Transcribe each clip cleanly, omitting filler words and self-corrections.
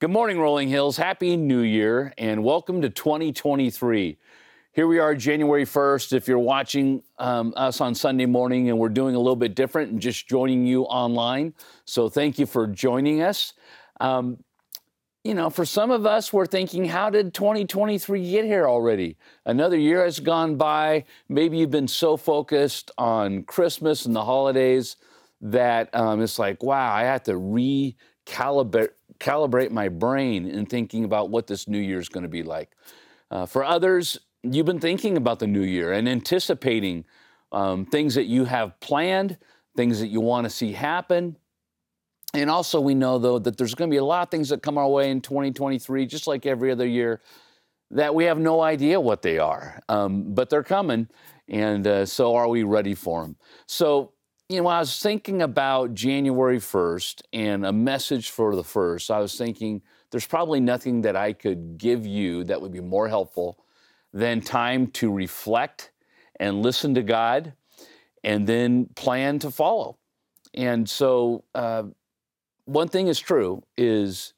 Good morning, Rolling Hills. Happy New Year, and welcome to 2023. Here we are, January 1st. If you're watching us on Sunday morning, and we're doing a little bit different and just joining you online, so thank you for joining us. You know, for some of us, we're thinking, how did 2023 get here already? Another year has gone by. Maybe you've been so focused on Christmas and the holidays that it's like, wow, I have to recalibrate my brain in thinking about what this new year is going to be like. For others, you've been thinking about the new year and anticipating things that you have planned, things that you want to see happen. And also we know, though, that there's going to be a lot of things that come our way in 2023, just like every other year, that we have no idea what they are. But they're coming, and so are we ready for them? So, you know, I was thinking about January 1st and a message for the 1st. I was thinking there's probably nothing that I could give you that would be more helpful than time to reflect and listen to God and then plan to follow. And so... one thing is true, is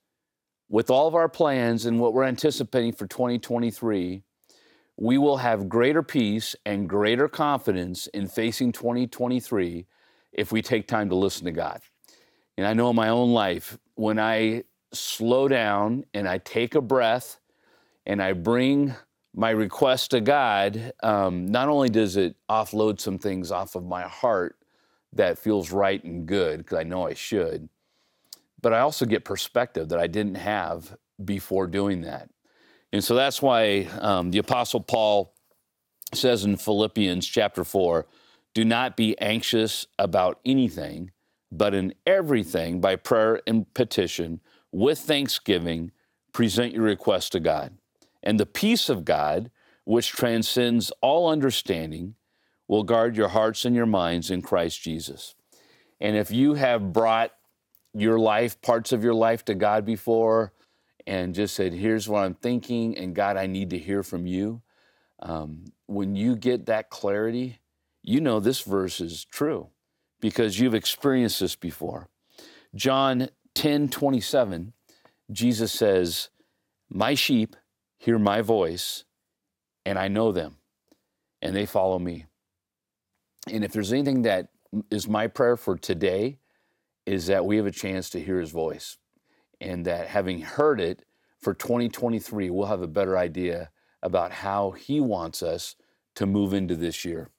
with all of our plans and what we're anticipating for 2023, we will have greater peace and greater confidence in facing 2023 if we take time to listen to God. And I know in my own life, when I slow down and I take a breath and I bring my request to God, not only does it offload some things off of my heart that feels right and good, because I know I should, but I also get perspective that I didn't have before doing that. And so that's why the Apostle Paul says in Philippians chapter 4, do not be anxious about anything, but in everything by prayer and petition, with thanksgiving, present your requests to God. And the peace of God, which transcends all understanding, will guard your hearts and your minds in Christ Jesus. And if you have brought your life, parts of your life to God before and just said, here's what I'm thinking, and God, I need to hear from you. When you get that clarity, you know this verse is true because you've experienced this before. John 10:27, Jesus says, my sheep hear my voice, and I know them, and they follow me. And if there's anything that is my prayer for today, is that we have a chance to hear his voice, and that having heard it for 2023, we'll have a better idea about how he wants us to move into this year.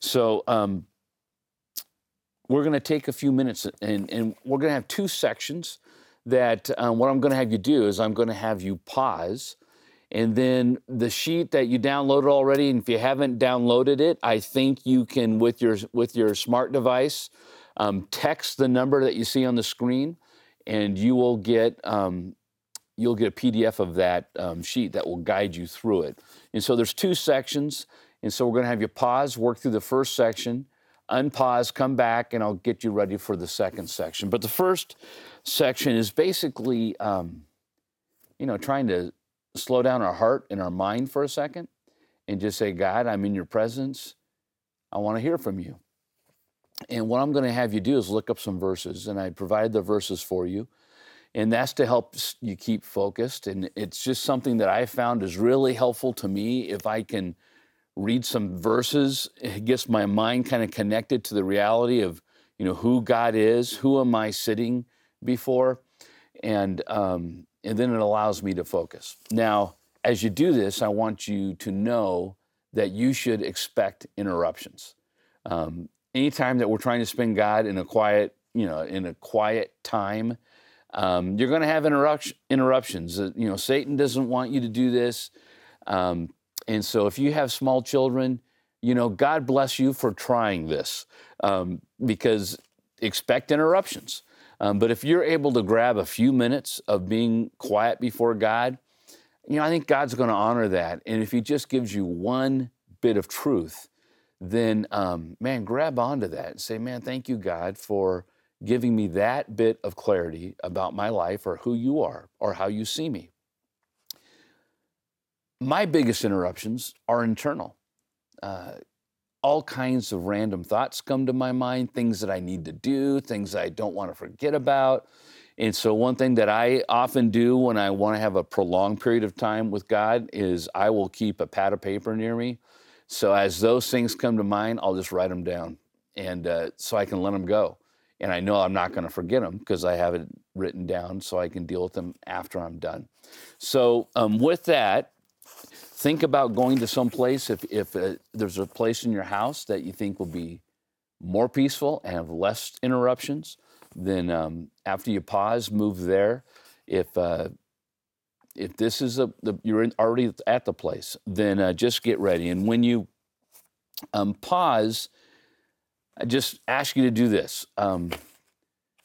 So we're going to take a few minutes, and we're going to have two sections that what I'm going to have you do is I'm going to have you pause, and then the sheet that you downloaded already, and if you haven't downloaded it, I think you can, with your smart device, text the number that you see on the screen, and you will get a PDF of that sheet that will guide you through it. And so there's two sections, and so we're going to have you pause, work through the first section, unpause, come back, and I'll get you ready for the second section. But the first section is basically, trying to slow down our heart and our mind for a second and just say, God, I'm in your presence. I want to hear from you. And what I'm going to have you do is look up some verses, and I provided the verses for you, and that's to help you keep focused. And it's just something that I found is really helpful to me. If I can read some verses, it gets my mind kind of connected to the reality of, you know, who God is, who am I sitting before, and then it allows me to focus. Now, as you do this, I want you to know that you should expect interruptions. Anytime that we're trying to spend God in a quiet, time, you're going to have interruptions. You know, Satan doesn't want you to do this. And so if you have small children, you know, God bless you for trying this, because expect interruptions. But if you're able to grab a few minutes of being quiet before God, you know, I think God's going to honor that. And if he just gives you one bit of truth, then, grab onto that and say, man, thank you, God, for giving me that bit of clarity about my life or who you are or how you see me. My biggest interruptions are internal. All kinds of random thoughts come to my mind, things that I need to do, things I don't want to forget about. And so one thing that I often do when I want to have a prolonged period of time with God is I will keep a pad of paper near me. So as those things come to mind, I'll just write them down, and so I can let them go. And I know I'm not going to forget them because I have it written down so I can deal with them after I'm done. So with that, think about going to some place. If there's a place in your house that you think will be more peaceful and have less interruptions, then after you pause, move there. If this is you're already at the place, then just get ready. And when you pause, I just ask you to do this.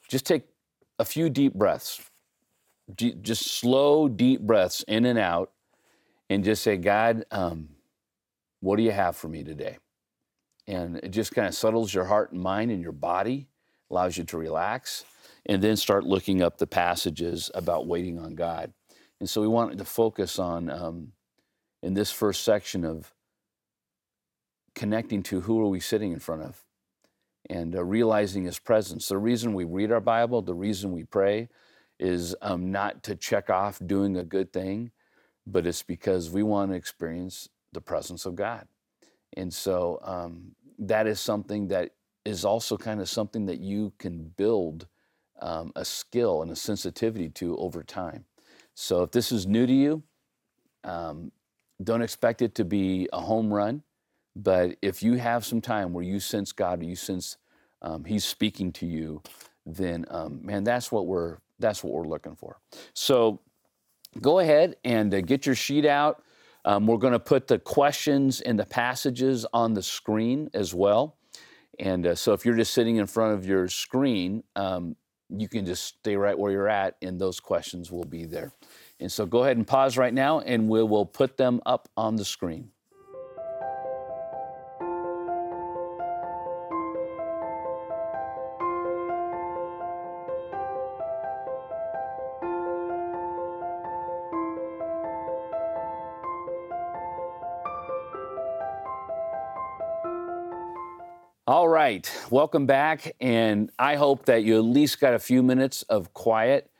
Just take a few deep breaths, just slow, deep breaths in and out, and just say, God, what do you have for me today? And it just kind of settles your heart and mind and your body, allows you to relax, and then start looking up the passages about waiting on God. And so we wanted to focus on, in this first section, of connecting to who are we sitting in front of, and realizing His presence. The reason we read our Bible, the reason we pray, is not to check off doing a good thing, but it's because we want to experience the presence of God. And so that is something that is also kind of something that you can build a skill and a sensitivity to over time. So if this is new to you, don't expect it to be a home run. But if you have some time where you sense God, or you sense He's speaking to you, then man, that's what we're looking for. So go ahead and get your sheet out. We're going to put the questions and the passages on the screen as well. And so if you're just sitting in front of your screen, you can just stay right where you're at, and those questions will be there. And so go ahead and pause right now, and we will put them up on the screen. All right, welcome back, and I hope that you at least got a few minutes of quiet,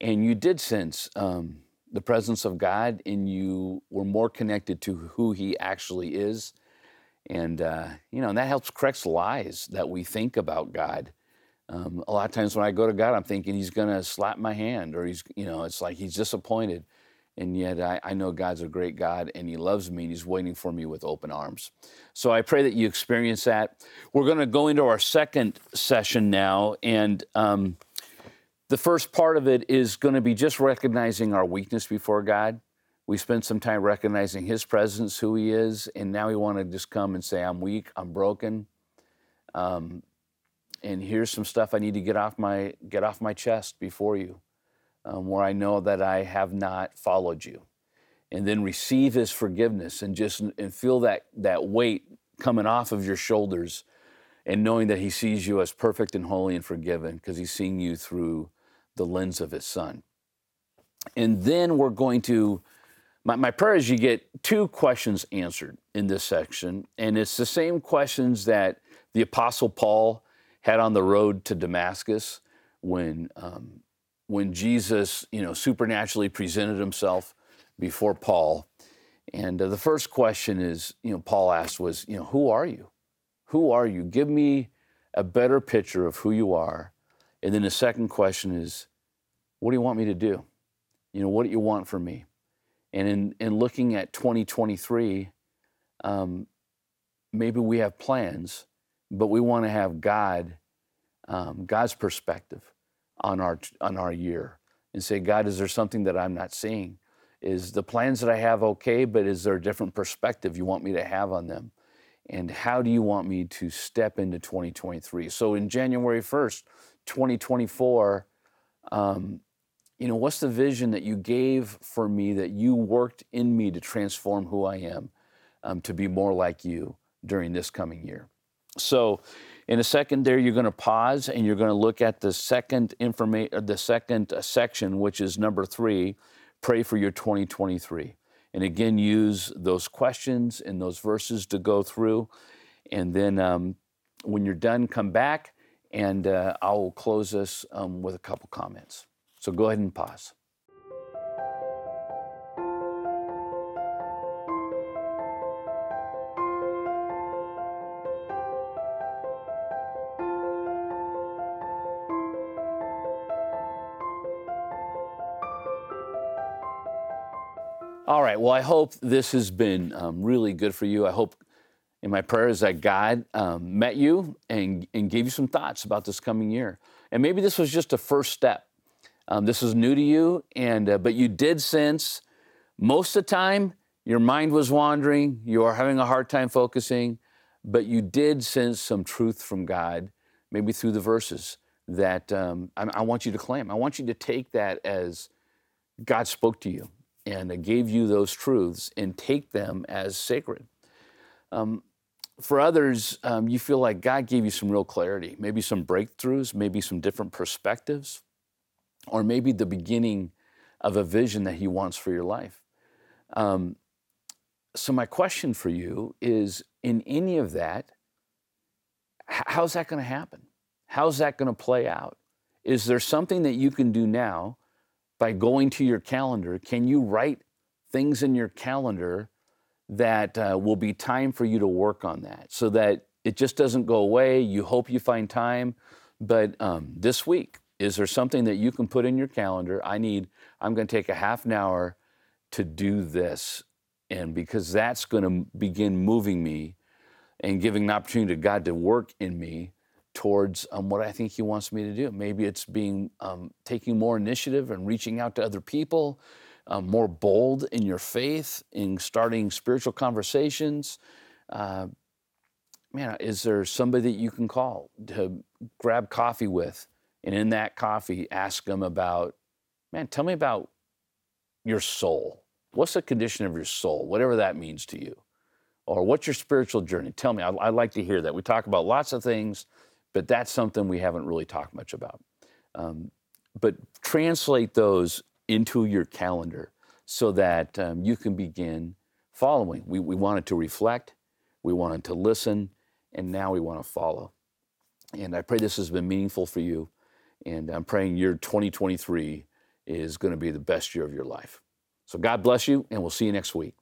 and you did sense the presence of God, and you were more connected to who He actually is, and and that helps correct lies that we think about God. A lot of times when I go to God, I'm thinking He's going to slap my hand, or it's like He's disappointed, and yet I know God's a great God, and He loves me, and He's waiting for me with open arms. So I pray that you experience that. We're going to go into our second session now, and the first part of it is going to be just recognizing our weakness before God. We spent some time recognizing His presence, who He is, and now we want to just come and say, I'm weak, I'm broken, and here's some stuff I need to get off my chest before you. Where I know that I have not followed you, and then receive His forgiveness, and feel that weight coming off of your shoulders, and knowing that He sees you as perfect and holy and forgiven because He's seeing you through the lens of His Son. And then we're going to, my prayer is you get two questions answered in this section, and it's the same questions that the Apostle Paul had on the road to Damascus when Jesus, supernaturally presented Himself before Paul. And the first question is, Paul asked was, who are you? Who are you? Give me a better picture of who you are. And then the second question is, what do you want me to do? What do you want from me? And in looking at 2023, maybe we have plans, but we want to have God, God's perspective on our year, and say, God, is there something that I'm not seeing? Is the plans that I have okay, but is there a different perspective you want me to have on them? And how do you want me to step into 2023? So in January 1st, 2024, what's the vision that you gave for me, that you worked in me to transform who I am, to be more like you during this coming year? So in a second there, you're going to pause, and you're going to look at the second section, which is number 3, pray for your 2023. And again, use those questions and those verses to go through. And then when you're done, come back And I will close this with a couple comments. So go ahead and pause. All right, well, I hope this has been really good for you. I hope in my prayer is that God met you and gave you some thoughts about this coming year. And maybe this was just a first step. This is new to you, and but you did sense most of the time your mind was wandering, you are having a hard time focusing, but you did sense some truth from God, maybe through the verses that I want you to claim. I want you to take that as God spoke to you and gave you those truths and take them as sacred. For others, you feel like God gave you some real clarity, maybe some breakthroughs, maybe some different perspectives, or maybe the beginning of a vision that He wants for your life. So my question for you is, in any of that, how's that going to happen? How's that going to play out? Is there something that you can do now? By going to your calendar, can you write things in your calendar that will be time for you to work on that so that it just doesn't go away? You hope you find time, but this week, is there something that you can put in your calendar? I'm gonna take a half an hour to do this, and because that's gonna begin moving me and giving an opportunity to God to work in me towards what I think He wants me to do. Maybe it's being taking more initiative and reaching out to other people, more bold in your faith, in starting spiritual conversations. Man, is there somebody that you can call to grab coffee with, and in that coffee, ask them about, man, tell me about your soul. What's the condition of your soul, whatever that means to you? Or what's your spiritual journey? Tell me, I'd like to hear that. We talk about lots of things, but that's something we haven't really talked much about. But translate those into your calendar so that you can begin following. We wanted to reflect, we wanted to listen, and now we want to follow. And I pray this has been meaningful for you, and I'm praying year 2023 is going to be the best year of your life. So God bless you, and we'll see you next week.